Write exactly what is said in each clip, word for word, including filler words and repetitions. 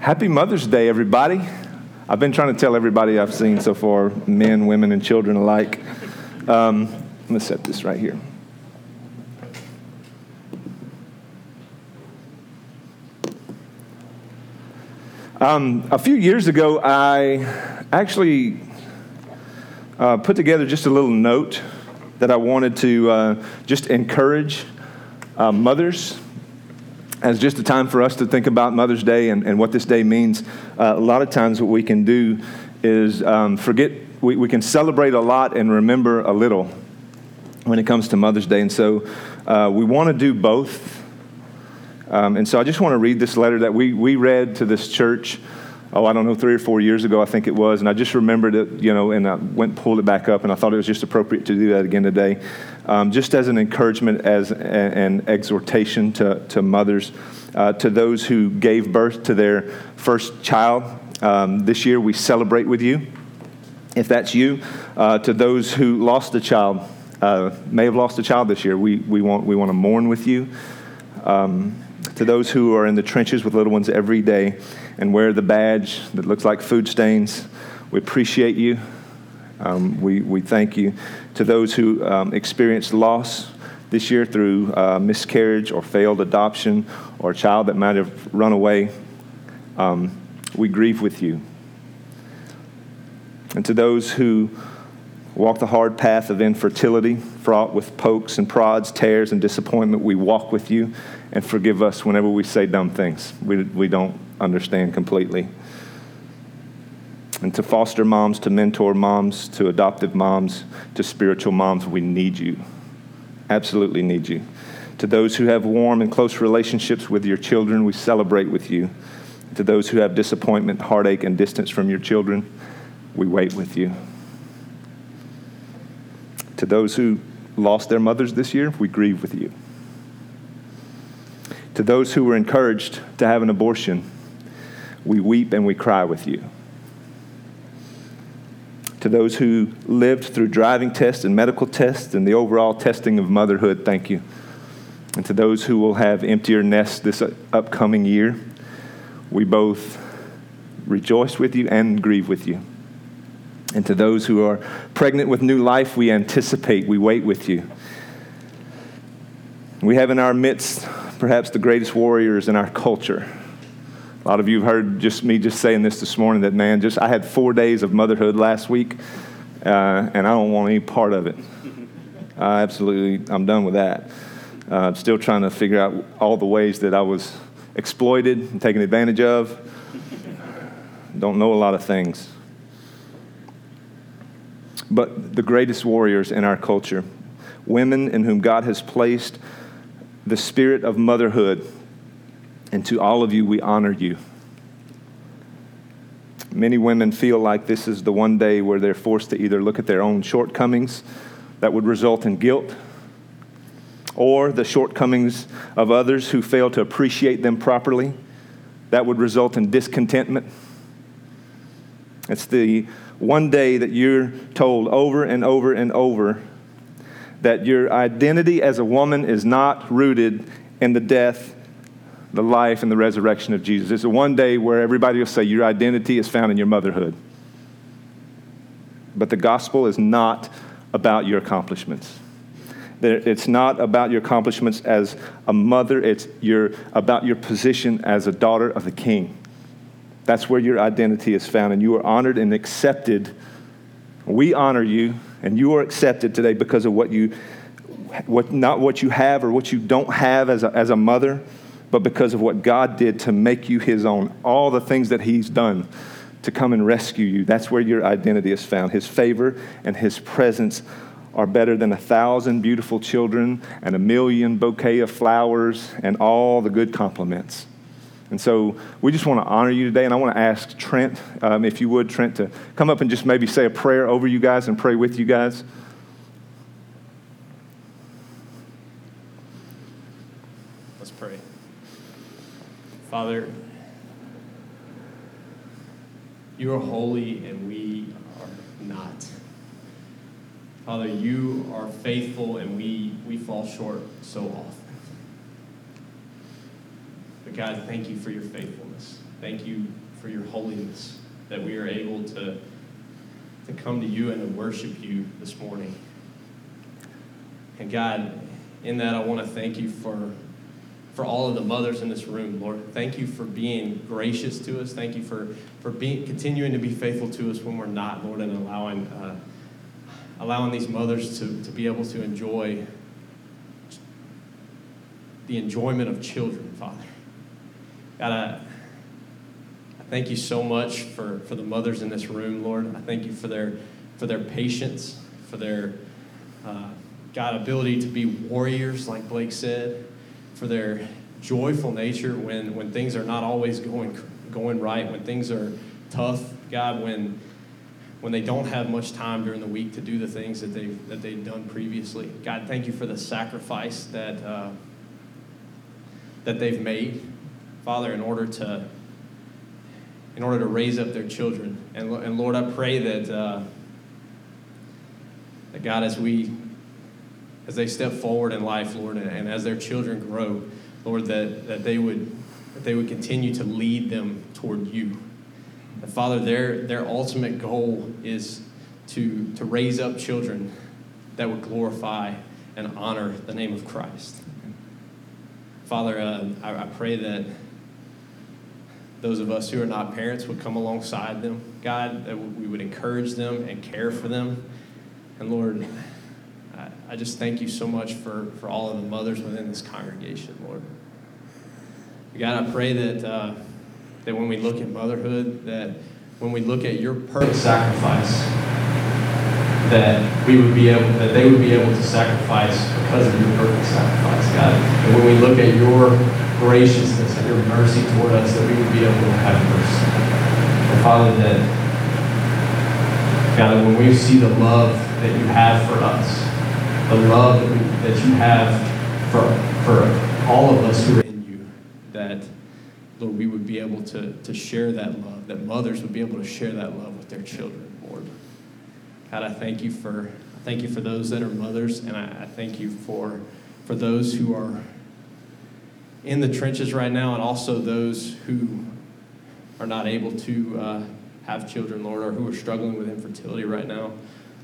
Happy Mother's Day, everybody. I've been trying to tell everybody I've seen so far, men, women, and children alike. Um, I'm going to set this right here. Um, a few years ago, I actually uh, put together just a little note that I wanted to uh, just encourage uh, mothers as just a time for us to think about Mother's Day and, and what this day means. Uh, a lot of times what we can do is um, forget, we, we can celebrate a lot and remember a little when it comes to Mother's Day. And so uh, we want to do both. Um, and so I just want to read this letter that we, we read to this church, oh, I don't know, three or four years ago, I think it was. And I just remembered it, you know, and I went and pulled it back up. And I thought it was just appropriate to do that again today, um, just as an encouragement, as an exhortation to, to mothers, uh, to those who gave birth to their first child. Um, this year, we celebrate with you, if that's you. Uh, to those who lost a child, uh, may have lost a child this year, we, we, want, we want to mourn with you. Um, to those who are in the trenches with little ones every day and wear the badge that looks like food stains, we appreciate you. Um, we, we thank you. To those who um, experienced loss this year through uh, miscarriage or failed adoption or a child that might have run away, um, we grieve with you. And to those who walk the hard path of infertility, fraught with pokes and prods, tears and disappointment, we walk with you, and forgive us whenever we say dumb things we we don't understand completely. And to foster moms, to mentor moms, to adoptive moms, to spiritual moms, we need you. Absolutely need you. To those who have warm and close relationships with your children, we celebrate with you. To those who have disappointment, heartache, and distance from your children, we wait with you. To those who lost their mothers this year, we grieve with you. To those who were encouraged to have an abortion, we weep and we cry with you. To those who lived through driving tests and medical tests and the overall testing of motherhood, thank you. And to those who will have emptier nests this upcoming year, we both rejoice with you and grieve with you. And to those who are pregnant with new life, we anticipate, we wait with you. We have in our midst perhaps the greatest warriors in our culture. A lot of you have heard just me just saying this this morning, that, man, just I had four days of motherhood last week, uh, and I don't want any part of it. I absolutely, I'm done with that. Uh, I'm still trying to figure out all the ways that I was exploited and taken advantage of. Don't know a lot of things. But the greatest warriors in our culture, women in whom God has placed the spirit of motherhood, and to all of you, we honor you. Many women feel like this is the one day where they're forced to either look at their own shortcomings that would result in guilt, or the shortcomings of others who fail to appreciate them properly that would result in discontentment. It's the one day that you're told over and over and over that your identity as a woman is not rooted in the death, the life, and the resurrection of Jesus. It's the one day where everybody will say your identity is found in your motherhood. But the gospel is not about your accomplishments. It's not about your accomplishments as a mother. It's your about your position as a daughter of the King. That's where your identity is found, and you are honored and accepted. We honor you, and you are accepted today because of what you, what not what you have or what you don't have as a, as a mother, but because of what God did to make you his own, all the things that he's done to come and rescue you. That's where your identity is found. His favor and his presence are better than a thousand beautiful children and a million bouquet of flowers and all the good compliments. And so we just want to honor you today, and I want to ask Trent, um, if you would, Trent, to come up and just maybe say a prayer over you guys and pray with you guys. Let's pray. Father, you are holy and we are not. Father, you are faithful and we, we fall short so often. But God, thank you for your faithfulness. Thank you for your holiness, that we are able to, to come to you and to worship you this morning. And God, in that I want to thank you for, for all of the mothers in this room, Lord. Thank you for being gracious to us. Thank you for, for being continuing to be faithful to us when we're not, Lord, and allowing uh, allowing these mothers to, to be able to enjoy the enjoyment of children, Father. God, I, I thank you so much for, for the mothers in this room, Lord. I thank you for their for their patience, for their uh, God ability to be warriors, like Blake said, for their joyful nature when, when things are not always going going right, when things are tough, God, when when they don't have much time during the week to do the things that they've that they've done previously. God, thank you for the sacrifice that uh, that they've made, Father, in order to in order to raise up their children. And, and Lord, I pray that uh, that God, as we as they step forward in life, Lord, and, and as their children grow, Lord, that, that they would that they would continue to lead them toward you. And Father, their their ultimate goal is to to raise up children that would glorify and honor the name of Christ. Father, uh, I, I pray that those of us who are not parents would come alongside them, God, that we would encourage them and care for them. And Lord, I, I just thank you so much for, for all of the mothers within this congregation, Lord. God, I pray that uh, that when we look at motherhood, that when we look at your perfect sacrifice, that we would be able, that they would be able to sacrifice because of your perfect sacrifice, God. And when we look at your graciousness and your mercy toward us, that we would be able to have mercy. And Father, that, God, when we see the love that you have for us, the love that, we, that you have for, for all of us who are in you, that, Lord, we would be able to, to share that love, that mothers would be able to share that love with their children, Lord. God, I thank you for I thank you for those that are mothers, and I, I thank you for for those who are in the trenches right now, and also those who are not able to uh, have children, Lord, or who are struggling with infertility right now.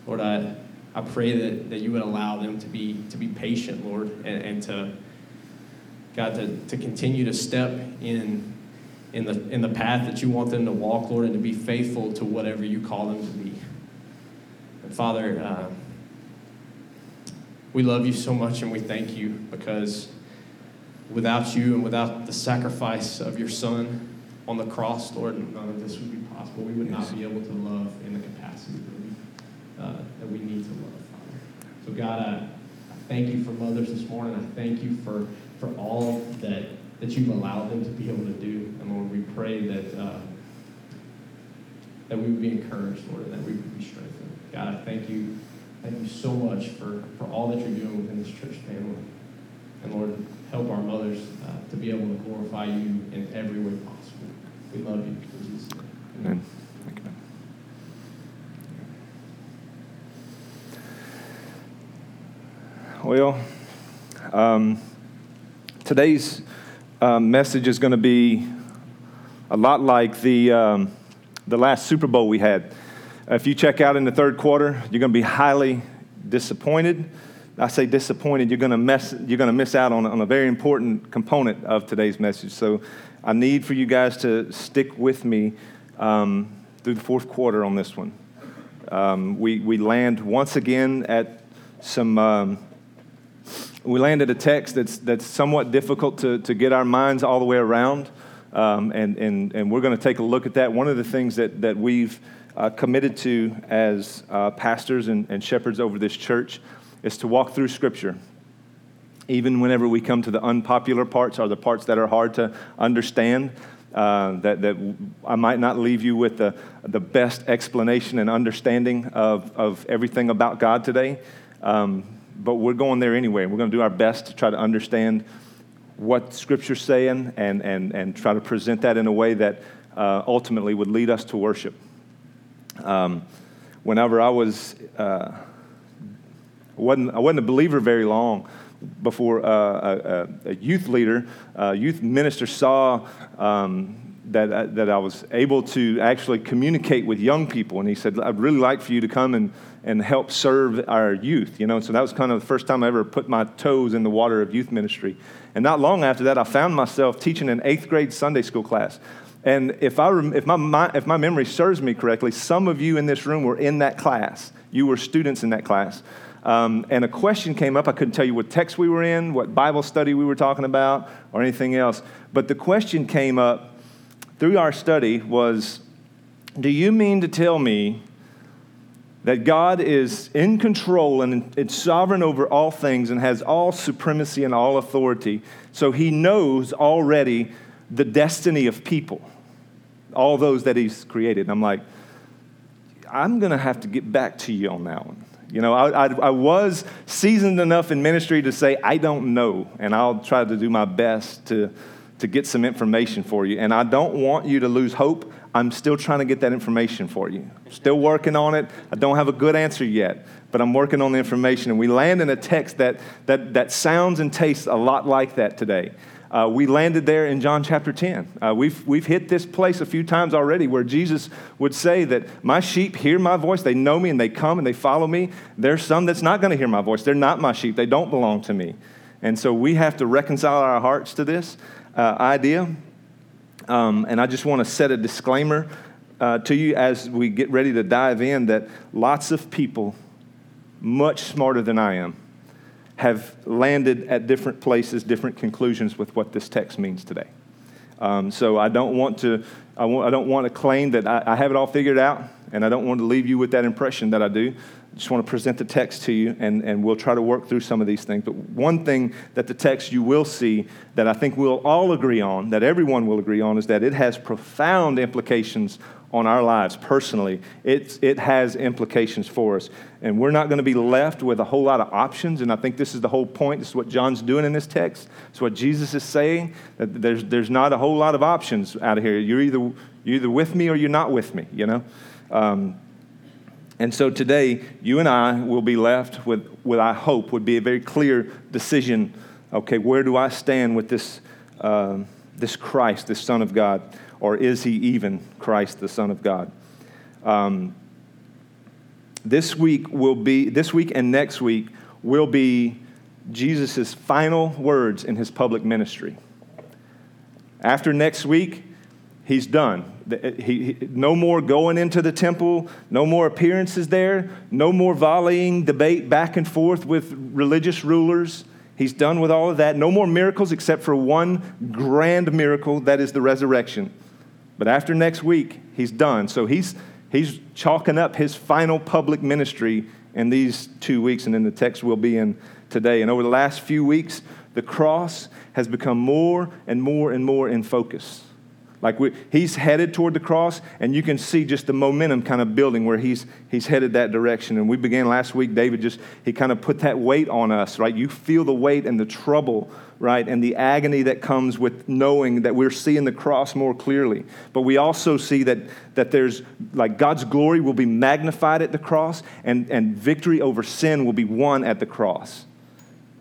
Lord, I I pray that, that you would allow them to be to be patient, Lord, and, and to God to, to continue to step in in the in the path that you want them to walk, Lord, and to be faithful to whatever you call them to be. Father, uh, we love you so much, and we thank you, because without you and without the sacrifice of your Son on the cross, Lord, none of this would be possible. We would not be able to love in the capacity that we, uh, that we need to love, Father. So God, I, I thank you for mothers this morning. I thank you for, for all that, that you've allowed them to be able to do. And Lord, we pray that, uh, that we would be encouraged, Lord, and that we would be strengthened. God, I thank you, thank you so much for, for all that you're doing within this church family. And Lord, help our mothers uh, to be able to glorify you in every way possible. We love you. Jesus. Amen. Amen. Well, um, today's uh, message is going to be a lot like the um, the last Super Bowl we had. If you check out in the third quarter, you're going to be highly disappointed. I say disappointed. You're going to mess. You're going to miss out on, on a very important component of today's message. So, I need for you guys to stick with me um, through the fourth quarter on this one. Um, we we land once again at some. Um, we land at a text that's that's somewhat difficult to to get our minds all the way around, um, and and and we're going to take a look at that. One of the things that that we've Uh, committed to as uh, pastors and, and shepherds over this church is to walk through Scripture, even whenever we come to the unpopular parts or the parts that are hard to understand, uh, that, that I might not leave you with the, the best explanation and understanding of, of everything about God today, um, but we're going there anyway. We're going to do our best to try to understand what Scripture's saying and, and, and try to present that in a way that uh, ultimately would lead us to worship. Um, whenever I was, uh, wasn't, I wasn't a believer very long before uh, a, a youth leader, a youth minister saw um, that, uh, that I was able to actually communicate with young people. And he said, I'd really like for you to come and, and help serve our youth. You know, and so that was kind of the first time I ever put my toes in the water of youth ministry. And not long after that, I found myself teaching an eighth grade Sunday school class. And if I if my, my if my memory serves me correctly, some of you in this room were in that class. You were students in that class. Um, and a question came up. I couldn't tell you what text we were in, what Bible study we were talking about, or anything else. But the question came up through our study was, do you mean to tell me that God is in control and it's sovereign over all things and has all supremacy and all authority, so he knows already the destiny of people, all those that he's created? And I'm like, I'm going to have to get back to you on that one. You know, I, I, I was seasoned enough in ministry to say, I don't know, and I'll try to do my best to, to get some information for you. And I don't want you to lose hope. I'm still trying to get that information for you. I'm still working on it. I don't have a good answer yet, but I'm working on the information. And we land in a text that that that sounds and tastes a lot like that today. Uh, we landed there in John chapter ten. Uh, we've we've hit this place a few times already where Jesus would say that my sheep hear my voice, they know me, and they come and they follow me. There's some that's not going to hear my voice. They're not my sheep. They don't belong to me. And so we have to reconcile our hearts to this uh, idea. Um, and I just want to set a disclaimer uh, to you as we get ready to dive in that lots of people, much smarter than I am, have landed at different places, different conclusions with what this text means today. Um, so I don't want to, I, want, I don't want to claim that I, I have it all figured out, and I don't want to leave you with that impression that I do. I just want to present the text to you, and, and we'll try to work through some of these things. But one thing that the text you will see that I think we'll all agree on, that everyone will agree on, is that it has profound implications on our lives personally. It's, it has implications for us. And we're not going to be left with a whole lot of options. And I think this is the whole point. This is what John's doing in this text. It's what Jesus is saying. That there's there's not a whole lot of options out of here. You're either, you're either with me or you're not with me, you know? Um, and so today, you and I will be left with what I hope would be a very clear decision. Okay, where do I stand with this uh, this Christ, this Son of God? Or is he even Christ, the Son of God? Um, this week will be this week and next week will be Jesus' final words in his public ministry. After next week, he's done. He, he, no more going into the temple, no more appearances there, no more volleying debate back and forth with religious rulers. He's done with all of that. No more miracles except for one grand miracle, that is the resurrection. But after next week, he's done. So he's he's chalking up his final public ministry in these two weeks, and in the text we'll be in today. And over the last few weeks, the cross has become more and more and more in focus. Like we, he's headed toward the cross, and you can see just the momentum kind of building where he's he's headed that direction. And we began last week, David just, he kind of put that weight on us, right? You feel the weight and the trouble, right? And the agony that comes with knowing that we're seeing the cross more clearly. But we also see that that there's, like, God's glory will be magnified at the cross, and, and victory over sin will be won at the cross.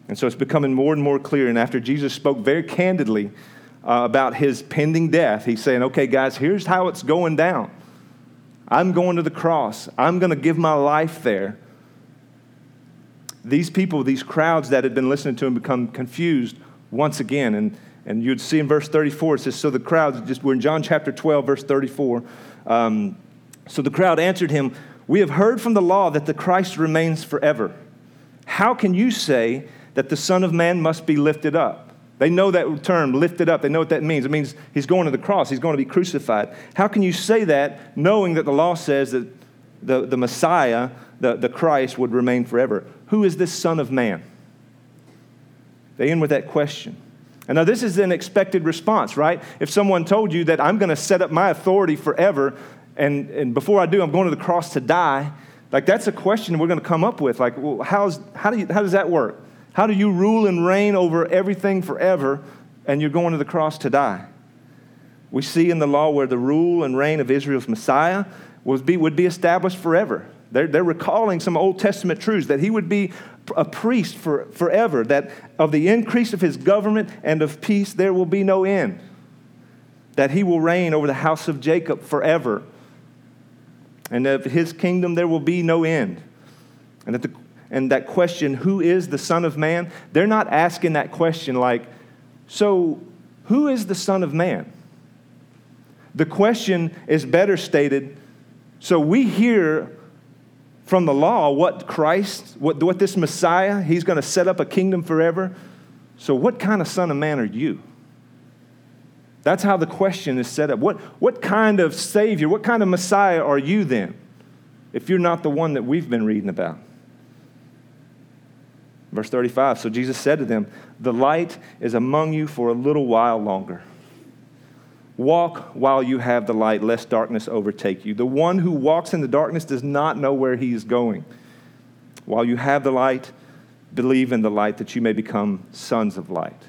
And so it's becoming more and more clear. And after Jesus spoke very candidly Uh, about his pending death, he's saying, okay, guys, here's how it's going down. I'm going to the cross. I'm going to give my life there. These people, these crowds that had been listening to him become confused once again. And, and you'd see in verse thirty-four, it says, so the crowds, just, we're in John chapter twelve, verse thirty-four. Um, so the crowd answered him, we have heard from the law that the Christ remains forever. How can you say that the Son of Man must be lifted up? They know that term, lifted up. They know what that means. It means he's going to the cross. He's going to be crucified. How can you say that knowing that the law says that the, the Messiah, the, the Christ, would remain forever? Who is this Son of Man? They end with that question. And now this is an expected response, right? If someone told you that I'm going to set up my authority forever, and, and before I do, I'm going to the cross to die, like that's a question we're going to come up with. Like, well, how's, how do you, how does that work? How do you rule and reign over everything forever, and you're going to the cross to die? We see in the law where the rule and reign of Israel's Messiah would be, would be established forever. They're, they're recalling some Old Testament truths, that he would be a priest for forever, that of the increase of his government and of peace there will be no end, that he will reign over the house of Jacob forever, and of his kingdom there will be no end. And that the and that question, who is the Son of Man? They're not asking that question like, so who is the Son of Man? The question is better stated, so we hear from the law what Christ, what, what this Messiah, he's going to set up a kingdom forever. So what kind of Son of Man are you? That's how the question is set up. What, what kind of Savior, what kind of Messiah are you then, if you're not the one that we've been reading about? Verse thirty-five, so Jesus said to them, the light is among you for a little while longer. Walk while you have the light, lest darkness overtake you. The one who walks in the darkness does not know where he is going. While you have the light, believe in the light that you may become sons of light.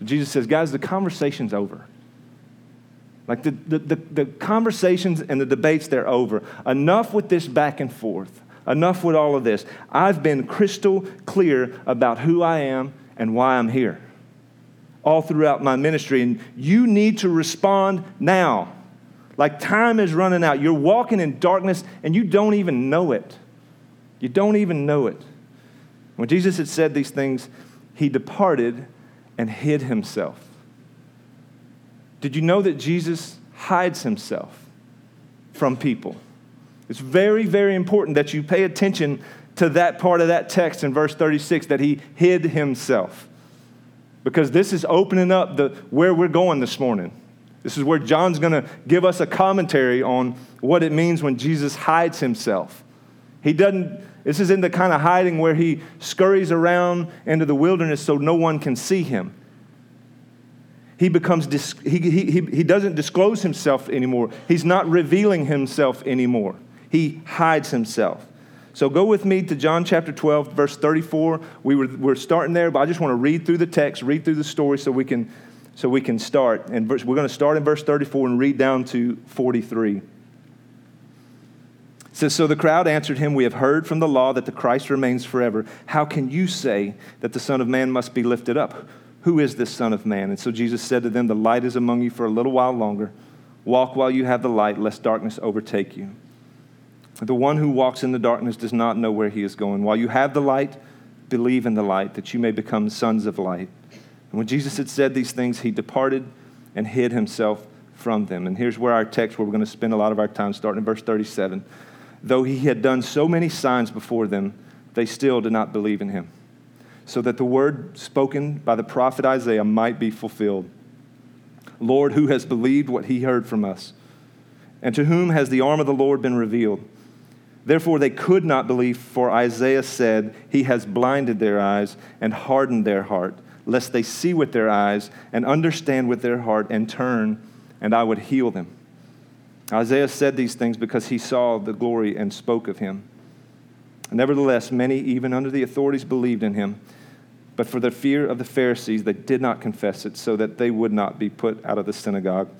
Jesus says, guys, the conversation's over. Like the, the, the, the conversations and the debates, they're over. Enough with this back and forth. Enough with all of this. I've been crystal clear about who I am and why I'm here all throughout my ministry, and you need to respond now. Like time is running out. You're walking in darkness, and you don't even know it. You don't even know it. When Jesus had said these things, he departed and hid himself. Did you know that Jesus hides himself from people? It's very, very important that you pay attention to that part of that text in verse thirty-six, that he hid himself. Because this is opening up the where we're going this morning. This is where John's going to give us a commentary on what it means when Jesus hides himself. He doesn't, this isn't the kind of hiding where he scurries around into the wilderness so no one can see him. He becomes, dis, he, he, he, he doesn't disclose himself anymore. He's not revealing himself anymore. He hides himself. So go with me to John chapter twelve, verse thirty-four. We were we're starting there, but I just want to read through the text, read through the story, so we can so we can start. And verse, we're going to start in verse thirty-four and read down to forty-three. It says, so the crowd answered him, we have heard from the law that the Christ remains forever. How can you say that the Son of Man must be lifted up? Who is this Son of Man? And so Jesus said to them, the light is among you for a little while longer. Walk while you have the light, lest darkness overtake you. The one who walks in the darkness does not know where he is going. While you have the light, believe in the light, that you may become sons of light. And when Jesus had said these things, he departed and hid himself from them. And here's where our text, where we're going to spend a lot of our time, starting in verse thirty-seven. Though he had done so many signs before them, they still did not believe in him, so that the word spoken by the prophet Isaiah might be fulfilled. Lord, who has believed what he heard from us? And to whom has the arm of the Lord been revealed? Therefore they could not believe, for Isaiah said, he has blinded their eyes and hardened their heart, lest they see with their eyes and understand with their heart and turn, and I would heal them. Isaiah said these things because he saw the glory and spoke of him. Nevertheless, many, even under the authorities, believed in him, but for the fear of the Pharisees, they did not confess it, so that they would not be put out of the synagogue.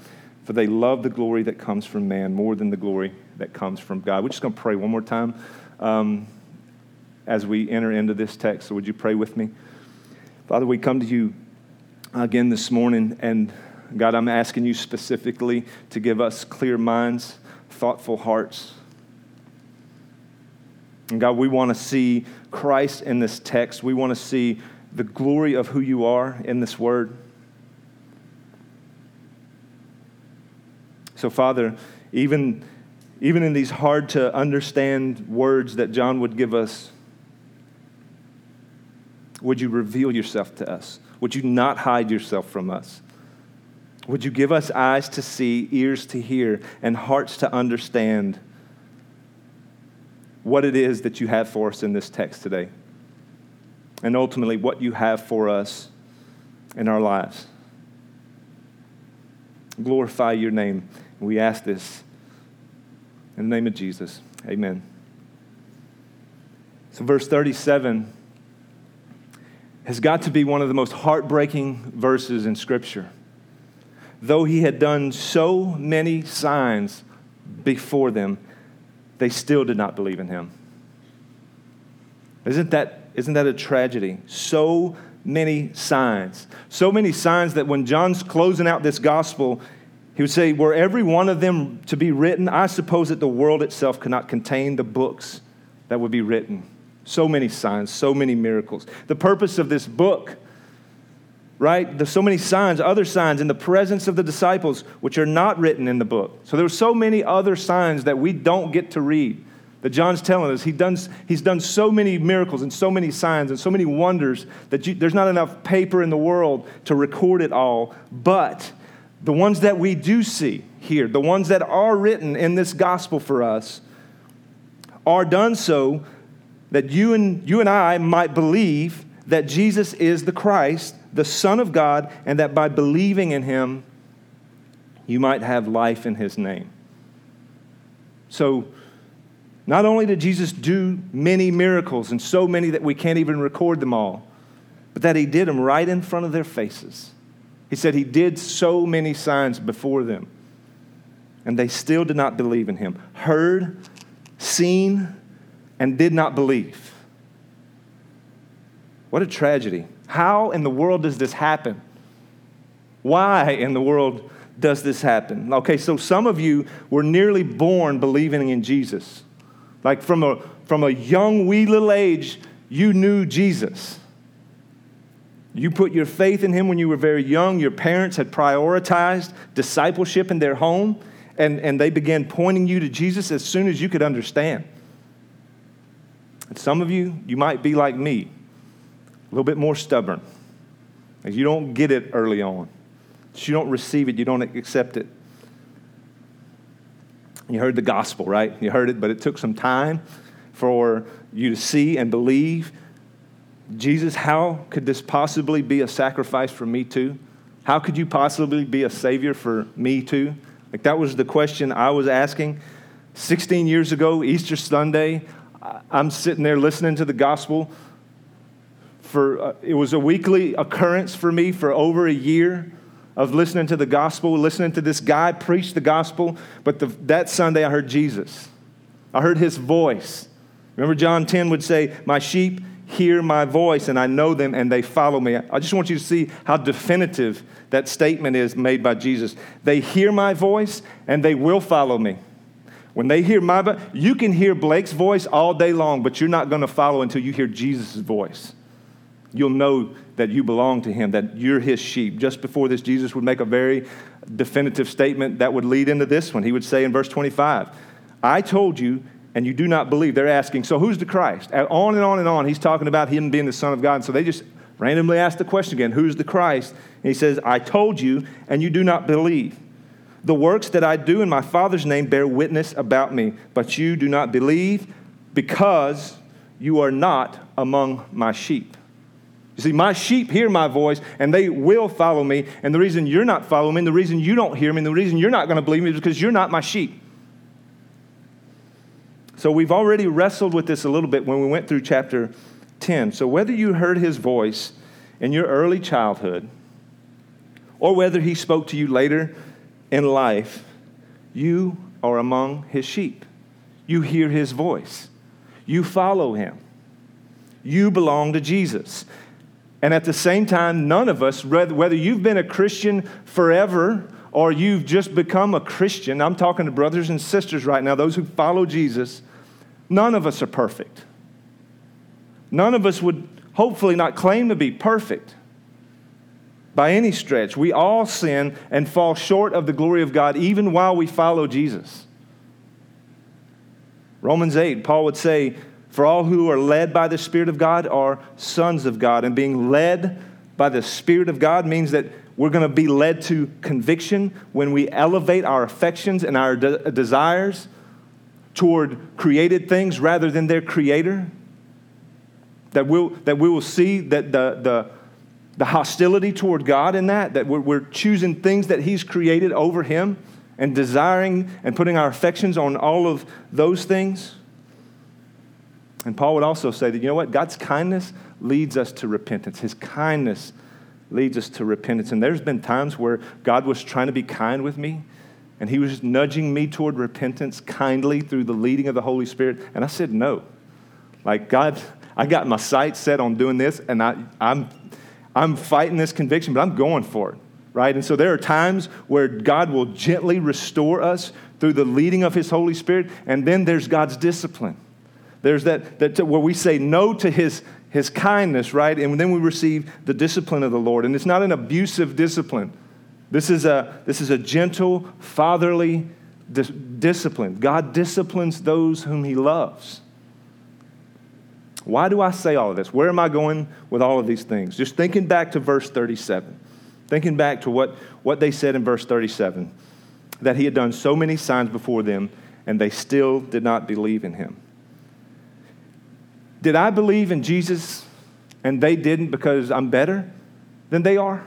For they love the glory that comes from man more than the glory that comes from God. We're just going to pray one more time um, as we enter into this text. So would you pray with me? Father, we come to you again this morning, and God, I'm asking you specifically to give us clear minds, thoughtful hearts. And God, we want to see Christ in this text. We want to see the glory of who you are in this word. So, Father, even, even in these hard-to-understand words that John would give us, would you reveal yourself to us? Would you not hide yourself from us? Would you give us eyes to see, ears to hear, and hearts to understand what it is that you have for us in this text today, and ultimately what you have for us in our lives? Glorify your name. We ask this in the name of Jesus. Amen. So verse thirty-seven has got to be one of the most heartbreaking verses in Scripture. Though he had done so many signs before them, they still did not believe in him. Isn't that Isn't that a tragedy? So many signs. So many signs that when John's closing out this gospel, he would say, were every one of them to be written, I suppose that the world itself could not contain the books that would be written. So many signs, so many miracles. The purpose of this book, right? There's so many signs, other signs in the presence of the disciples, which are not written in the book. So there were so many other signs that we don't get to read, that John's telling us. He done, he's done so many miracles and so many signs and so many wonders that you, there's not enough paper in the world to record it all. But the ones that we do see here, the ones that are written in this gospel for us, are done so that you and you and I might believe that Jesus is the Christ, the Son of God, and that by believing in him, you might have life in his name. So not only did Jesus do many miracles, and so many that we can't even record them all, but that he did them right in front of their faces. He said he did so many signs before them, and they still did not believe in him. Heard, seen, and did not believe. What a tragedy. How in the world does this happen? Why in the world does this happen? Okay, so some of you were nearly born believing in Jesus. Like from a from a young, wee little age, you knew Jesus. You put your faith in him when you were very young. Your parents had prioritized discipleship in their home, and, and they began pointing you to Jesus as soon as you could understand. And some of you, you might be like me, a little bit more stubborn. Like you don't get it early on. You don't receive it. You don't accept it. You heard the gospel, right? You heard it, but it took some time for you to see and believe. Jesus, how could this possibly be a sacrifice for me too? How could you possibly be a savior for me too? Like that was the question I was asking. sixteen years ago, Easter Sunday, I'm sitting there listening to the gospel. For uh, it was a weekly occurrence for me for over a year of listening to the gospel, listening to this guy preach the gospel. But the, that Sunday I heard Jesus. I heard his voice. Remember John ten would say, my sheep hear my voice and I know them and they follow me. I just want you to see how definitive that statement is made by Jesus. They hear my voice and they will follow me. When they hear my voice, you can hear Blake's voice all day long, but you're not going to follow until you hear Jesus' voice. You'll know that you belong to him, that you're his sheep. Just before this, Jesus would make a very definitive statement that would lead into this one. He would say in verse twenty-five, I told you, and you do not believe. They're asking, so who's the Christ? On and on and on. He's talking about him being the Son of God. And so they just randomly ask the question again, who's the Christ? And he says, I told you, and you do not believe. The works that I do in my Father's name bear witness about me, but you do not believe because you are not among my sheep. You see, my sheep hear my voice, and they will follow me. And the reason you're not following me, the reason you don't hear me, and the reason you're not going to believe me is because you're not my sheep. So we've already wrestled with this a little bit when we went through chapter ten. So whether you heard his voice in your early childhood, or whether he spoke to you later in life, you are among his sheep. You hear his voice. You follow him. You belong to Jesus. And at the same time, none of us, whether you've been a Christian forever or you've just become a Christian, I'm talking to brothers and sisters right now, those who follow Jesus, none of us are perfect. None of us would hopefully not claim to be perfect by any stretch. We all sin and fall short of the glory of God even while we follow Jesus. Romans eight, Paul would say, for all who are led by the Spirit of God are sons of God. And being led by the Spirit of God means that we're going to be led to conviction when we elevate our affections and our de- desires toward created things rather than their creator. That we'll, that we will see that the, the, the hostility toward God in that, that we're, we're choosing things that he's created over him and desiring and putting our affections on all of those things. And Paul would also say that, you know what? God's kindness leads us to repentance. His kindness leads us to repentance. And there's been times where God was trying to be kind with me, and he was nudging me toward repentance kindly through the leading of the Holy Spirit. And I said, no. Like, God, I got my sights set on doing this, and I, I'm I'm fighting this conviction, but I'm going for it, right? And so there are times where God will gently restore us through the leading of His Holy Spirit, and then there's God's discipline. There's that, that where we say no to His His kindness, right? And then we receive the discipline of the Lord. And it's not an abusive discipline. This is a, this is a gentle, fatherly dis- discipline. God disciplines those whom He loves. Why do I say all of this? Where am I going with all of these things? Just thinking back to verse thirty-seven. Thinking back to what, what they said in verse thirty-seven, that He had done so many signs before them, and they still did not believe in Him. Did I believe in Jesus and they didn't because I'm better than they are?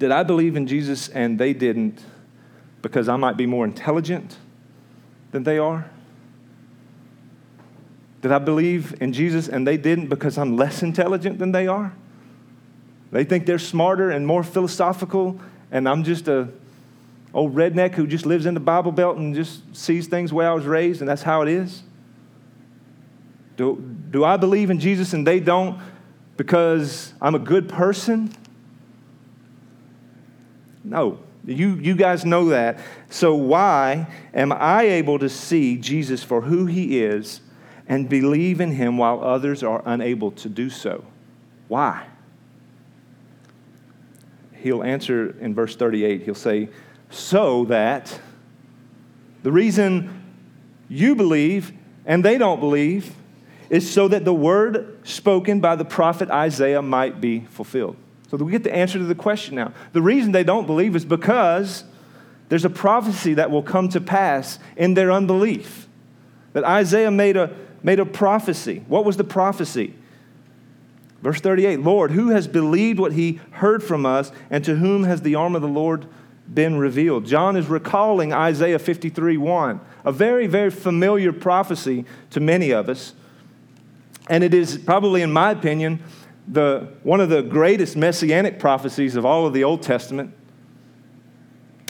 Did I believe in Jesus and they didn't because I might be more intelligent than they are? Did I believe in Jesus and they didn't because I'm less intelligent than they are? They think they're smarter and more philosophical, and I'm just a old redneck who just lives in the Bible Belt and just sees things the way I was raised, and that's how it is? Do, do I believe in Jesus and they don't because I'm a good person? No. You, you guys know that. So why am I able to see Jesus for who He is and believe in Him while others are unable to do so? Why? He'll answer in verse thirty-eight. He'll say, so that the reason you believe and they don't believe is so that the word spoken by the prophet Isaiah might be fulfilled. So we get the answer to the question now. The reason they don't believe is because there's a prophecy that will come to pass in their unbelief. That Isaiah made a, made a prophecy. What was the prophecy? Verse thirty-eight, Lord, who has believed what he heard from us, and to whom has the arm of the Lord been revealed? John is recalling Isaiah fifty-three one, a very, very familiar prophecy to many of us. And it is probably, in my opinion, the one of the greatest messianic prophecies of all of the Old Testament.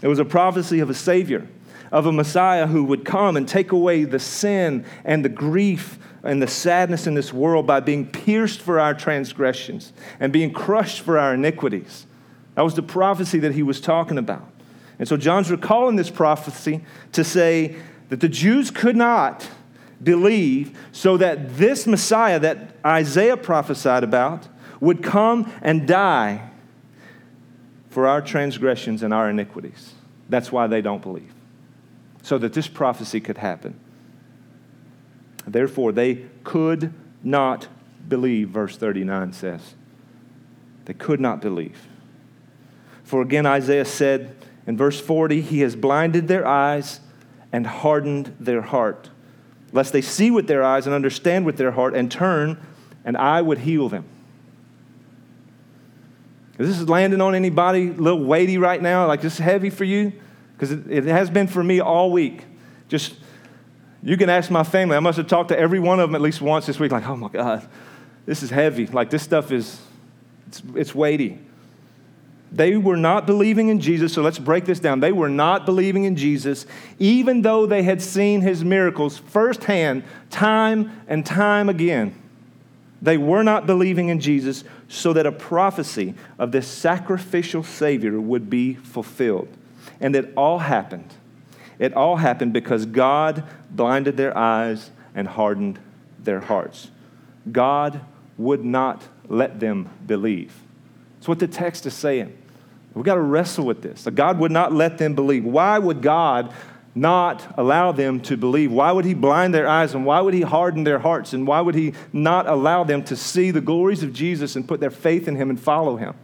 It was a prophecy of a Savior, of a Messiah who would come and take away the sin and the grief and the sadness in this world by being pierced for our transgressions and being crushed for our iniquities. That was the prophecy that he was talking about. And so John's recalling this prophecy to say that the Jews could not believe so that this Messiah that Isaiah prophesied about would come and die for our transgressions and our iniquities. That's why they don't believe, so that this prophecy could happen. Therefore, they could not believe, verse thirty-nine says. They could not believe. For again, Isaiah said in verse forty, He has blinded their eyes and hardened their heart, lest they see with their eyes and understand with their heart and turn, and I would heal them. Is this landing on anybody a little weighty right now? Like, this is heavy for you? Because it, it has been for me all week. Just, you can ask my family. I must have talked to every one of them at least once this week. Like, oh my God, this is heavy. Like, this stuff is, it's, it's weighty. They were not believing in Jesus, so let's break this down. They were not believing in Jesus, even though they had seen His miracles firsthand, time and time again. They were not believing in Jesus, so that a prophecy of this sacrificial Savior would be fulfilled. And it all happened. It all happened because God blinded their eyes and hardened their hearts. God would not let them believe. That's what the text is saying. We've got to wrestle with this. God would not let them believe. Why would God not allow them to believe? Why would He blind their eyes, and why would He harden their hearts, and why would He not allow them to see the glories of Jesus and put their faith in Him and follow Him?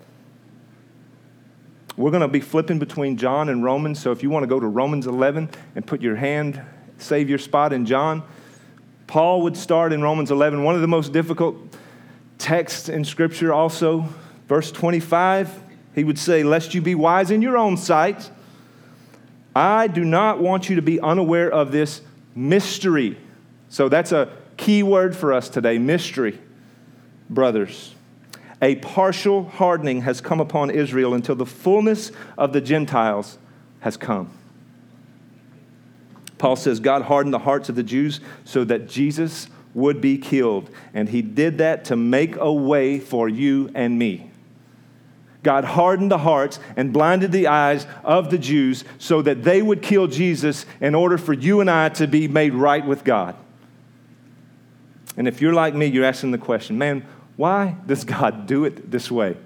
We're going to be flipping between John and Romans, so if you want to go to Romans eleven and put your hand, save your spot in John, Paul would start in Romans eleven, one of the most difficult texts in Scripture also. Verse twenty-five, he would say, lest you be wise in your own sight, I do not want you to be unaware of this mystery. So that's a key word for us today, mystery, brothers. A partial hardening has come upon Israel until the fullness of the Gentiles has come. Paul says, God hardened the hearts of the Jews so that Jesus would be killed. And he did that to make a way for you and me. God hardened the hearts and blinded the eyes of the Jews so that they would kill Jesus in order for you and I to be made right with God. And if you're like me, you're asking the question, man, why does God do it this way?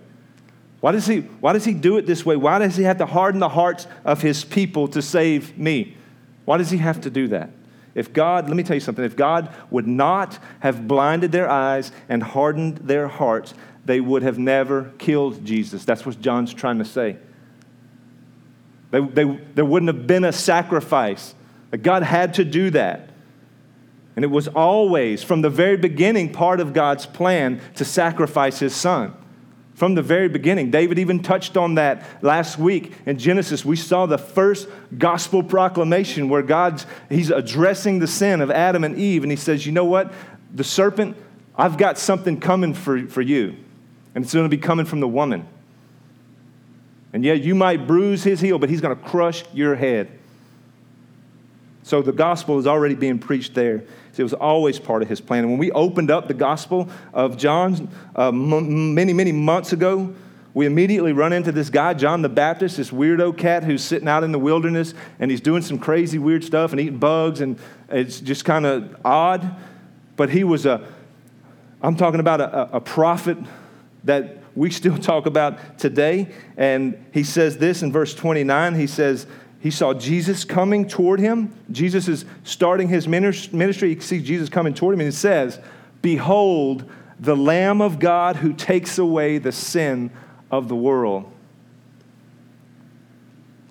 Why does he, why does he do it this way? Why does he have to harden the hearts of his people to save me? Why does he have to do that? If God, let me tell you something, if God would not have blinded their eyes and hardened their hearts, they would have never killed Jesus. That's what John's trying to say. They, they, there wouldn't have been a sacrifice. God had to do that. And it was always, from the very beginning, part of God's plan to sacrifice his son. From the very beginning. David even touched on that last week in Genesis. We saw the first gospel proclamation where God's, he's addressing the sin of Adam and Eve. And he says, you know what? The serpent, I've got something coming for, for you. And it's going to be coming from the woman. And yeah, you might bruise his heel, but he's going to crush your head. So the gospel is already being preached there. It was always part of his plan. And when we opened up the gospel of John uh, m- many, many months ago, we immediately run into this guy, John the Baptist, this weirdo cat who's sitting out in the wilderness, and he's doing some crazy weird stuff and eating bugs, and it's just kind of odd. But he was a, I'm talking about a, a prophet that we still talk about today. And he says this in verse twenty-nine, he says, he saw Jesus coming toward him. Jesus is starting his ministry. He sees Jesus coming toward him, and it says, behold, the Lamb of God who takes away the sin of the world.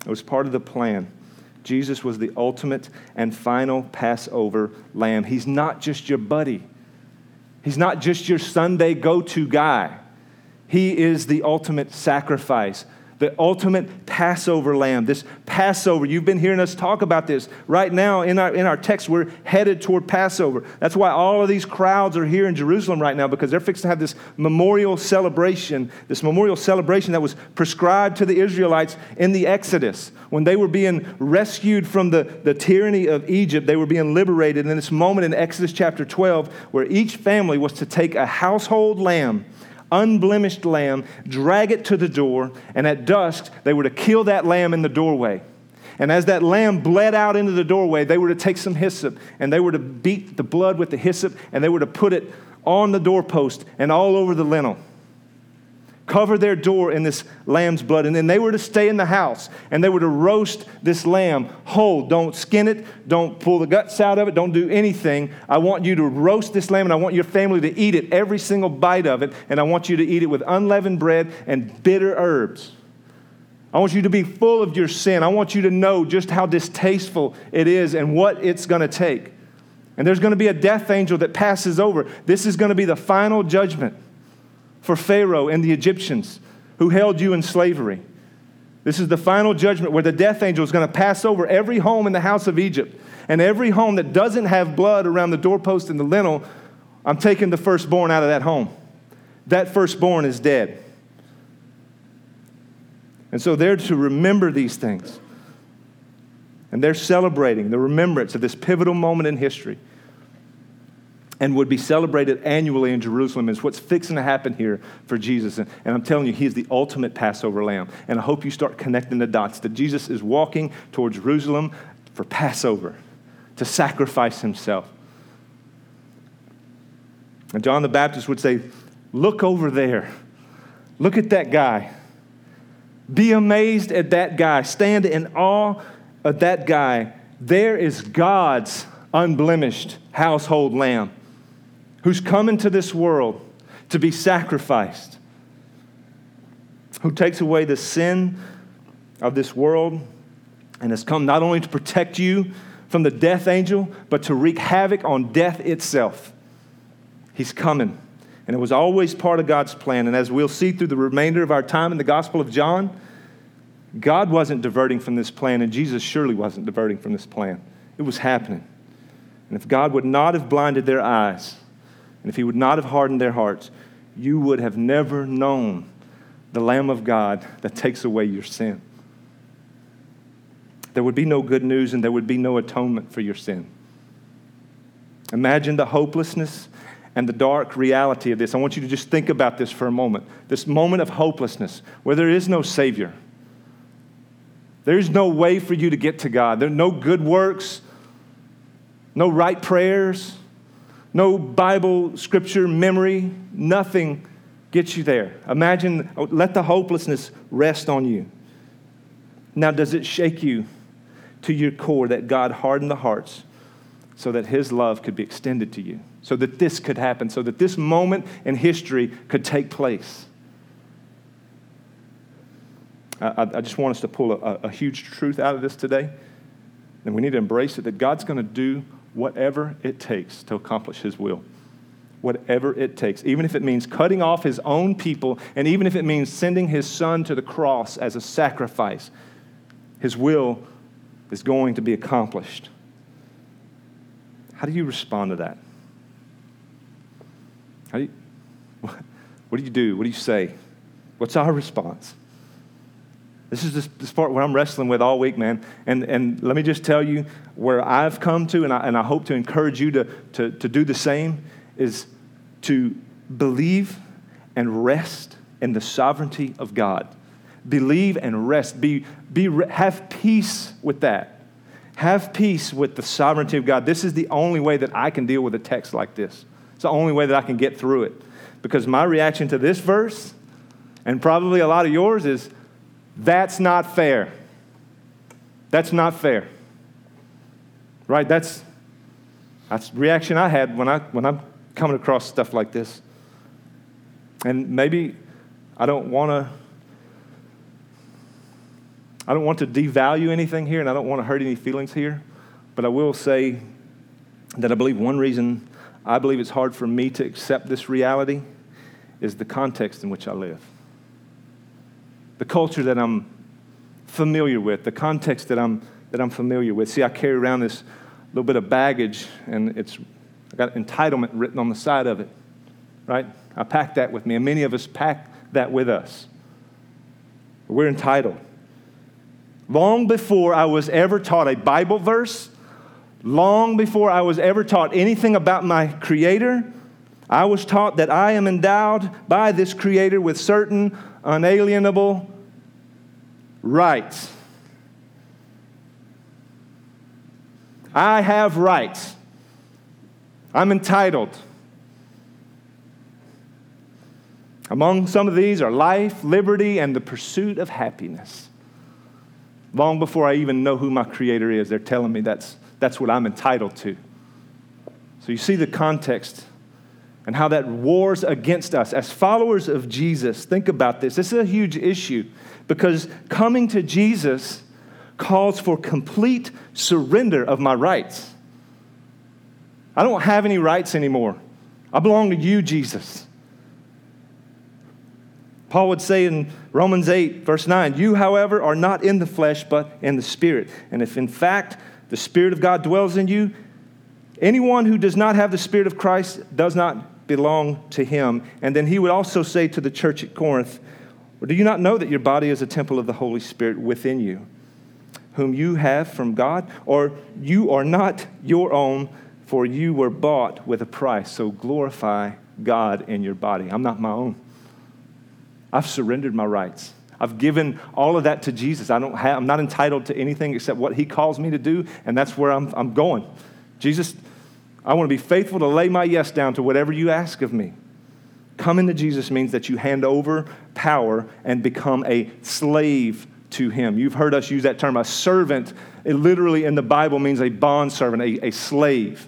It was part of the plan. Jesus was the ultimate and final Passover Lamb. He's not just your buddy. He's not just your Sunday go-to guy. He is the ultimate sacrifice, the ultimate Passover Lamb. This Passover, you've been hearing us talk about this. Right now in our in our text, we're headed toward Passover. That's why all of these crowds are here in Jerusalem right now, because they're fixing to have this memorial celebration, this memorial celebration that was prescribed to the Israelites in the Exodus. When they were being rescued from the, the tyranny of Egypt, they were being liberated. And in this moment in Exodus chapter twelve, where each family was to take a household lamb, unblemished lamb, drag it to the door, and at dusk, they were to kill that lamb in the doorway. And as that lamb bled out into the doorway, they were to take some hyssop, and they were to beat the blood with the hyssop, and they were to put it on the doorpost and all over the lintel. Cover their door in this lamb's blood, and then they were to stay in the house, and they were to roast this lamb whole. Don't skin it. Don't pull the guts out of it. Don't do anything. I want you to roast this lamb, and I want your family to eat it, every single bite of it, and I want you to eat it with unleavened bread and bitter herbs. I want you to be full of your sin. I want you to know just how distasteful it is and what it's going to take. And there's going to be a death angel that passes over. This is going to be the final judgment for Pharaoh and the Egyptians who held you in slavery. This is the final judgment where the death angel is going to pass over every home in the house of Egypt, and every home that doesn't have blood around the doorpost and the lintel, I'm taking the firstborn out of that home. That firstborn is dead. And so they're to remember these things. And they're celebrating the remembrance of this pivotal moment in history, and would be celebrated annually in Jerusalem, is what's fixing to happen here for Jesus. And, and I'm telling you, he is the ultimate Passover Lamb. And I hope you start connecting the dots that Jesus is walking toward Jerusalem for Passover, to sacrifice himself. And John the Baptist would say, look over there. Look at that guy. Be amazed at that guy. Stand in awe of that guy. There is God's unblemished household lamb, who's come into this world to be sacrificed, who takes away the sin of this world, and has come not only to protect you from the death angel, but to wreak havoc on death itself. He's coming, and it was always part of God's plan. And as we'll see through the remainder of our time in the Gospel of John, God wasn't diverting from this plan, and Jesus surely wasn't diverting from this plan. It was happening. And if God would not have blinded their eyes, and if he would not have hardened their hearts, you would have never known the Lamb of God that takes away your sin. there would be no good news and there would be no atonement for your sin. Imagine the hopelessness and the dark reality of this. I want you to just think about this for a moment. This moment of hopelessness where there is no Savior. There is no way for you to get to God. There are no good works, no right prayers, no Bible, scripture, memory, nothing gets you there. Imagine, let the hopelessness rest on you. Now, does it shake you to your core that God hardened the hearts so that His love could be extended to you, so that this could happen, so that this moment in history could take place? I, I just want us to pull a, a huge truth out of this today, and we need to embrace it, that God's going to do whatever it takes to accomplish His will. Whatever it takes, even if it means cutting off His own people, and even if it means sending His Son to the cross as a sacrifice, His will is going to be accomplished. How do you respond to that? How do you, what do you do? What do you say? What's our response? This is this, this part where I'm wrestling with all week, man. And and let me just tell you where I've come to, and I, and I hope to encourage you to, to, to do the same, is to believe and rest in the sovereignty of God. Believe and rest. Be, be, have peace with that. Have peace with the sovereignty of God. This is the only way that I can deal with a text like this. It's the only way that I can get through it. Because my reaction to this verse, and probably a lot of yours, is, that's not fair. That's not fair. Right? That's that's the reaction I had when I when I'm coming across stuff like this. And maybe I don't want to I don't want to devalue anything here, and I don't want to hurt any feelings here, but I will say that I believe one reason I believe it's hard for me to accept this reality is the context in which I live. The culture that I'm familiar with, the context that I'm that I'm familiar with. See, I carry around this little bit of baggage, and it's I got entitlement written on the side of it, right? I pack that with me, and many of us pack that with us. We're entitled. Long before I was ever taught a Bible verse, long before I was ever taught anything about my Creator, I was taught that I am endowed by this Creator with certain unalienable rights. I have rights. I'm entitled. Among some of these are life, liberty, and the pursuit of happiness. Long before I even know who my Creator is, they're telling me that's, that's what I'm entitled to. So you see the context and how that wars against us. As followers of Jesus, think about this. This is a huge issue because coming to Jesus calls for complete surrender of my rights. I don't have any rights anymore. I belong to you, Jesus. Paul would say in Romans eight, verse nine, "You, however, are not in the flesh, but in the Spirit. And if, in fact, the Spirit of God dwells in you, anyone who does not have the Spirit of Christ does not belong to Him." And then he would also say to the church at Corinth, "Do you not know that your body is a temple of the Holy Spirit within you, whom you have from God? Or you are not your own, for you were bought with a price. So glorify God in your body." I'm not my own. I've surrendered my rights. I've given all of that to Jesus. I don't have, I'm not entitled to anything except what He calls me to do, and that's where I'm, I'm going. Jesus, I want to be faithful to lay my yes down to whatever you ask of me. Coming to Jesus means that you hand over power and become a slave to Him. You've heard us use that term, a servant. It literally in the Bible means a bondservant, a, a slave.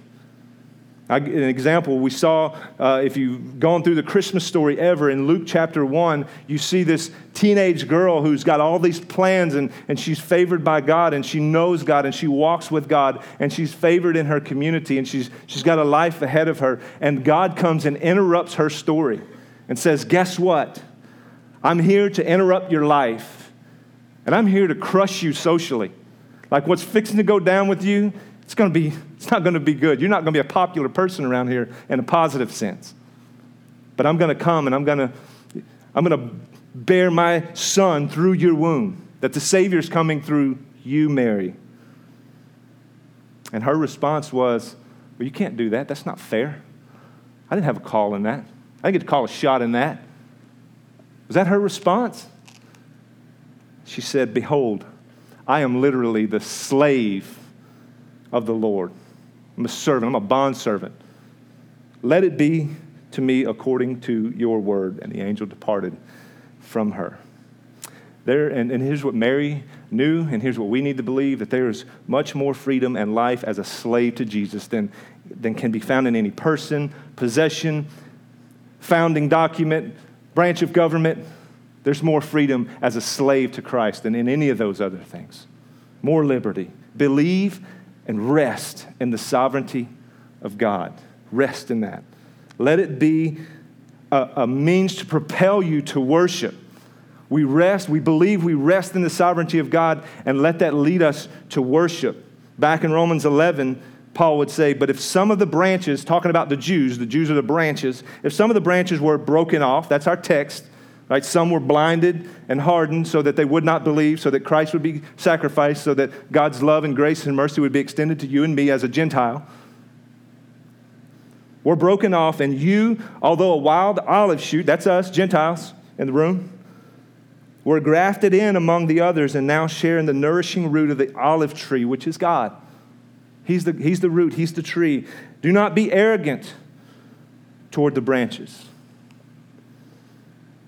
I, an example we saw, uh, if you've gone through the Christmas story ever, in Luke chapter one, you see this teenage girl who's got all these plans, and, and she's favored by God, and she knows God, and she walks with God, and she's favored in her community, and she's she's got a life ahead of her, and God comes and interrupts her story and says, "Guess what? I'm here to interrupt your life, and I'm here to crush you socially. Like what's fixing to go down with you, It's going to be, it's not going to be good. You're not going to be a popular person around here in a positive sense. But I'm going to come and I'm going to, I'm going to bear my Son through your womb, that the Savior's coming through you, Mary." And her response was, "Well, you can't do that. That's not fair. I didn't have a call in that. I didn't get to call a shot in that." Was that her response? She said, "Behold, I am literally the slave of the Lord. I'm a servant. I'm a bondservant. Let it be to me according to your word." And the angel departed from her. There, and, and here's what Mary knew, and here's what we need to believe, that there is much more freedom and life as a slave to Jesus than, than can be found in any person, possession, founding document, branch of government. There's more freedom as a slave to Christ than in any of those other things. More liberty. Believe and rest in the sovereignty of God. Rest in that. Let it be a, a means to propel you to worship. We rest, we believe, we rest in the sovereignty of God, and let that lead us to worship. Back in Romans eleven, Paul would say, "But if some of the branches," talking about the Jews, the Jews are the branches, "if some of the branches were broken off," that's our text, right? "Some were blinded and hardened so that they would not believe, so that Christ would be sacrificed, so that God's love and grace and mercy would be extended to you and me as a Gentile. Were broken off, and you, although a wild olive shoot," that's us, Gentiles in the room, "were grafted in among the others and now share in the nourishing root of the olive tree," which is God. He's the, he's the root. He's the tree. "Do not be arrogant toward the branches.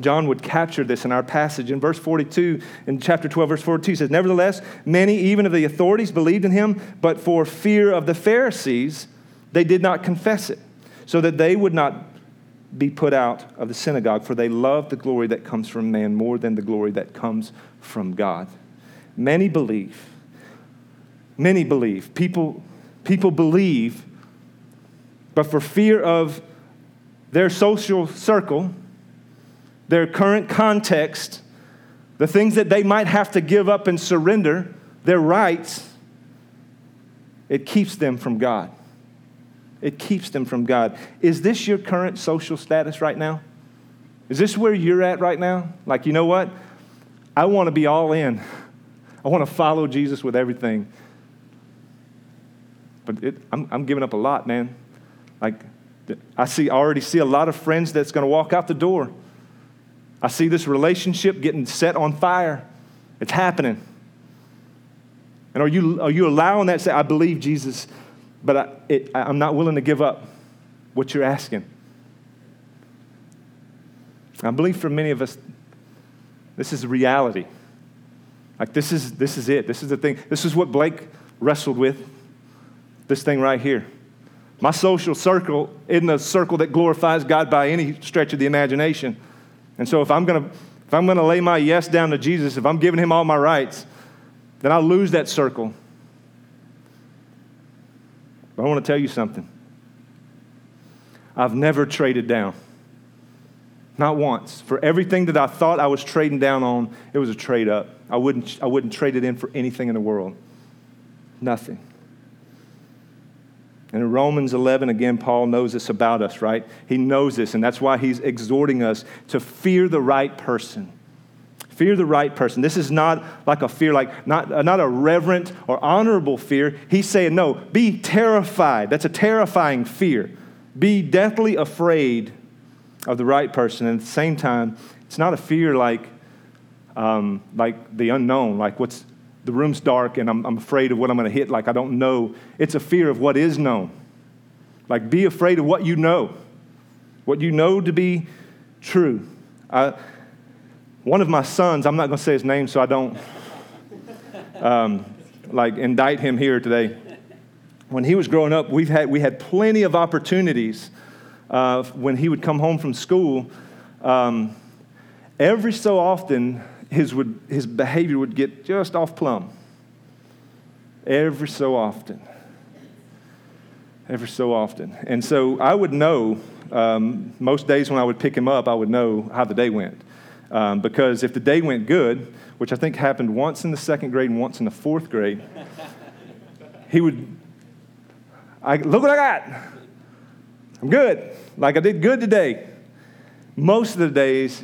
John would capture this in our passage in verse forty-two, in chapter twelve, verse forty-two. He says, "Nevertheless, many, even of the authorities, believed in him, but for fear of the Pharisees, they did not confess it, so that they would not be put out of the synagogue, for they love the glory that comes from man more than the glory that comes from God." Many believe. Many believe. People, people believe, but for fear of their social circle, their current context, the things that they might have to give up and surrender, their rights, it keeps them from God. It keeps them from God. Is this your current social status right now? Is this where you're at right now? Like, you know what? I want to be all in. I want to follow Jesus with everything. But it, I'm, I'm giving up a lot, man. Like, I see, I already see a lot of friends that's going to walk out the door. I see this relationship getting set on fire. It's happening. And are you are you allowing that? Say, "I believe Jesus, but I, it, I'm not willing to give up what you're asking." I believe for many of us, this is reality. Like this is this is it. This is the thing. This is what Blake wrestled with. This thing right here. My social circle isn't a circle that glorifies God by any stretch of the imagination. And so if I'm gonna if I'm gonna lay my yes down to Jesus, if I'm giving him all my rights, then I lose that circle. But I want to tell you something. I've never traded down. Not once. For everything that I thought I was trading down on, it was a trade up. I wouldn't, I wouldn't trade it in for anything in the world. Nothing. And in Romans eleven, again, Paul knows this about us, right? He knows this, and that's why he's exhorting us to fear the right person. Fear the right person. This is not like a fear, like not, not a reverent or honorable fear. He's saying, no, be terrified. That's a terrifying fear. Be deathly afraid of the right person. And at the same time, it's not a fear like um, like the unknown, like what's the room's dark and I'm, I'm afraid of what I'm going to hit, like I don't know. It's a fear of what is known. Like be afraid of what you know, what you know to be true. I One of my sons, I'm not going to say his name so I don't um, like indict him here today. When he was growing up, we've had we had plenty of opportunities uh, when he would come home from school. Um, every so often, his would his behavior would get just off plumb every so often. Every so often. And so I would know, um, most days when I would pick him up, I would know how the day went. Um, because if the day went good, which I think happened once in the second grade and once in the fourth grade, he would, I, look what I got. I'm good. Like I did good today. Most of the days,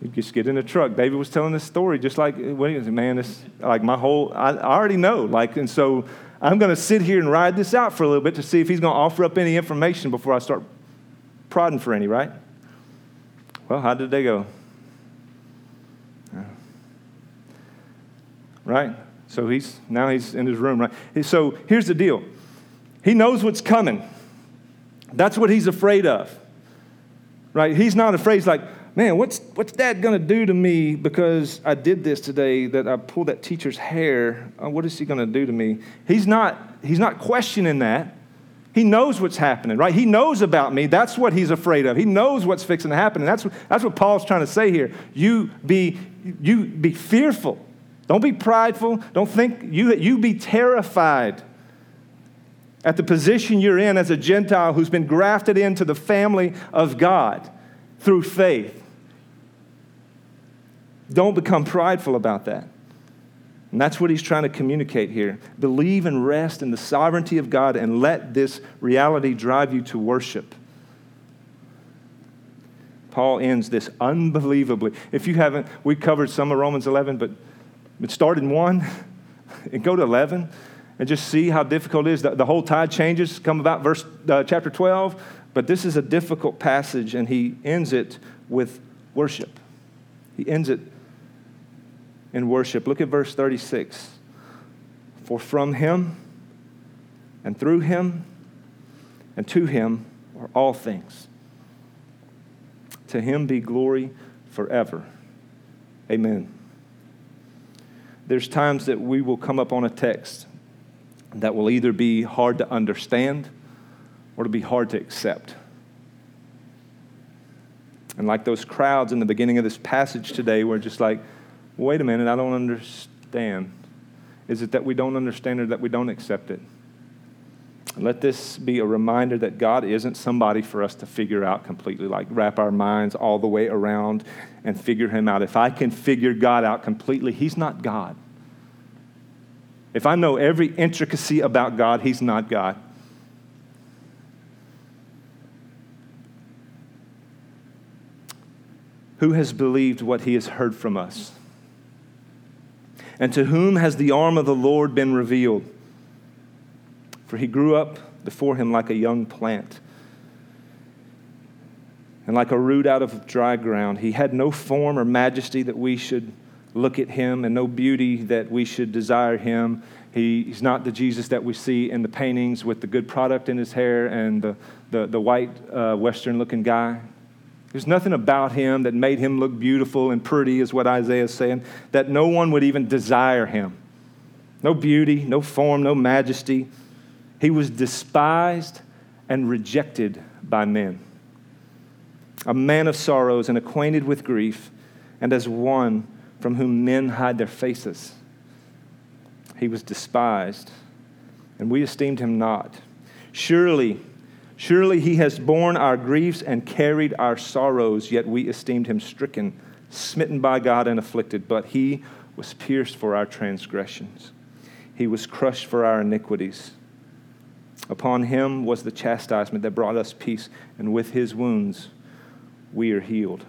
you just get in a truck. David was telling this story just like, wait a minute, man, this, like my whole, I, I already know. Like, and so I'm going to sit here and ride this out for a little bit to see if he's going to offer up any information before I start prodding for any, right? Well, how did they go? Yeah. Right? So he's now he's in his room, right? So here's the deal. He knows what's coming. That's what he's afraid of. Right? He's not afraid. He's like, man, what's what's dad going to do to me because I did this today, that I pulled that teacher's hair? Oh, what is he going to do to me? He's not he's not questioning that. He knows what's happening, right? He knows about me. That's what he's afraid of. He knows what's fixing to happen. And that's what, that's what Paul's trying to say here. You be you be fearful. Don't be prideful. Don't think you you be terrified at the position you're in as a Gentile who's been grafted into the family of God through faith. Don't become prideful about that. And that's what he's trying to communicate here. Believe and rest in the sovereignty of God and let this reality drive you to worship. Paul ends this unbelievably. If you haven't, we covered some of Romans eleven, but it started in one and go to eleven and just see how difficult it is. The, the whole tide changes, come about verse uh, chapter twelve, but this is a difficult passage and he ends it with worship. He ends it in worship. Look at verse thirty-six. For from him and through him and to him are all things. To him be glory forever. Amen. There's times that we will come up on a text that will either be hard to understand or to be hard to accept. And like those crowds in the beginning of this passage today were just like, wait a minute, I don't understand. Is it that we don't understand or that we don't accept it? Let this be a reminder that God isn't somebody for us to figure out completely, like wrap our minds all the way around and figure him out. If I can figure God out completely, he's not God. If I know every intricacy about God, he's not God. Who has believed what he has heard from us? And to whom has the arm of the Lord been revealed? For he grew up before him like a young plant, and like a root out of dry ground. He had no form or majesty that we should look at him, and no beauty that we should desire him. He, he's not the Jesus that we see in the paintings with the good product in his hair and the, the, the white uh, Western-looking guy. There's nothing about him that made him look beautiful and pretty, is what Isaiah is saying, that no one would even desire him. No beauty, no form, no majesty. He was despised and rejected by men. A man of sorrows and acquainted with grief, and as one from whom men hide their faces. He was despised, and we esteemed him not. Surely, Surely he has borne our griefs and carried our sorrows, yet we esteemed him stricken, smitten by God and afflicted. But he was pierced for our transgressions. He was crushed for our iniquities. Upon him was the chastisement that brought us peace, and with his wounds we are healed.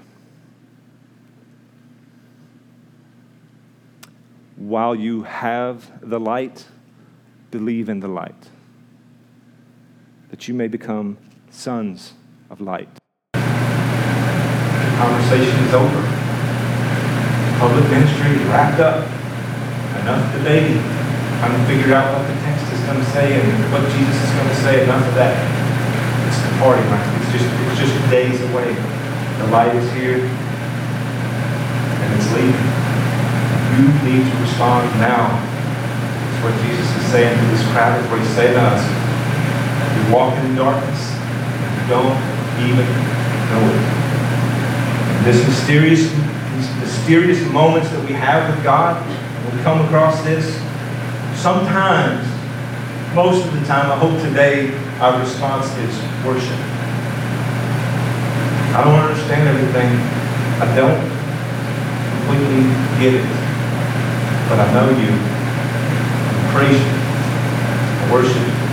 While you have the light, believe in the light, that you may become sons of light. The conversation is over. Public ministry is wrapped up. Enough debating. Trying to figure out what the text is going to say and what Jesus is going to say. Enough of that. It's the party, right? It's just, it's just days away. The light is here and it's leaving. You need to respond now. It's what Jesus is saying to this crowd. It's what he's saying to us. You walk in the darkness and you don't even know it. And this mysterious mysterious moments that we have with God when we come across this. Sometimes, most of the time, I hope today our response is worship. I don't understand everything. I don't completely get it. But I know you. I praise you. I worship you.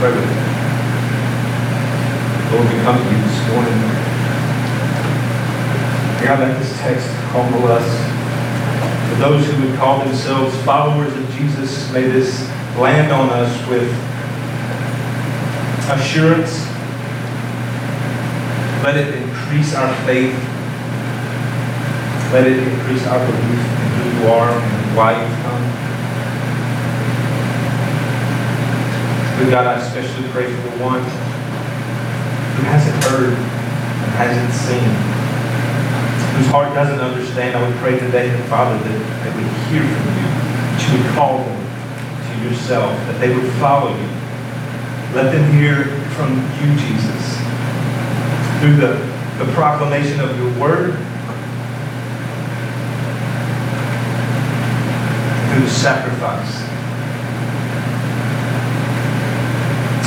Pray with me. Lord, we come to you this morning. God, let this text humble us. For those who would call themselves followers of Jesus, may this land on us with assurance. Let it increase our faith. Let it increase our belief in who you are and why you've come. Good God, I especially pray for the one who hasn't heard and hasn't seen, whose heart doesn't understand. I would pray today, Father, that they would hear from you, that you would call them to yourself, that they would follow you. Let them hear from you, Jesus, through the, the proclamation of your word, through the sacrifice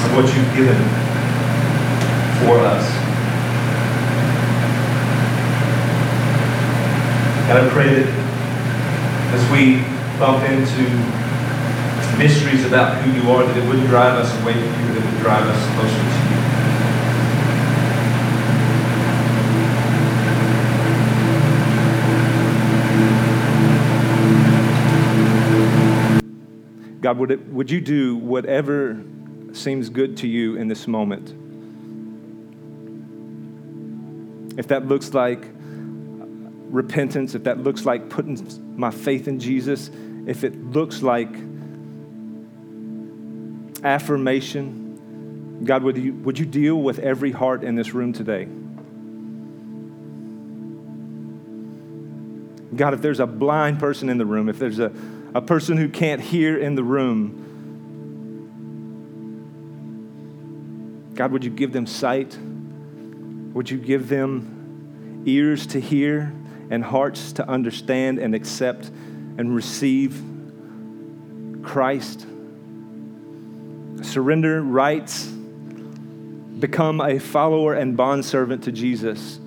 of what you've given for us. And I pray that as we bump into mysteries about who you are, that it wouldn't drive us away from you, that it would drive us closer to you. God, would, it, would you do whatever seems good to you in this moment? If that looks like repentance, if that looks like putting my faith in Jesus, if it looks like affirmation, God, would you, would you deal with every heart in this room today? God, if there's a blind person in the room, if there's a A person who can't hear in the room, God, would you give them sight? Would you give them ears to hear and hearts to understand and accept and receive Christ? Surrender rights. Become a follower and bondservant to Jesus.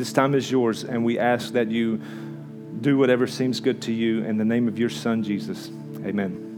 This time is yours, and we ask that you do whatever seems good to you in the name of your Son, Jesus. Amen.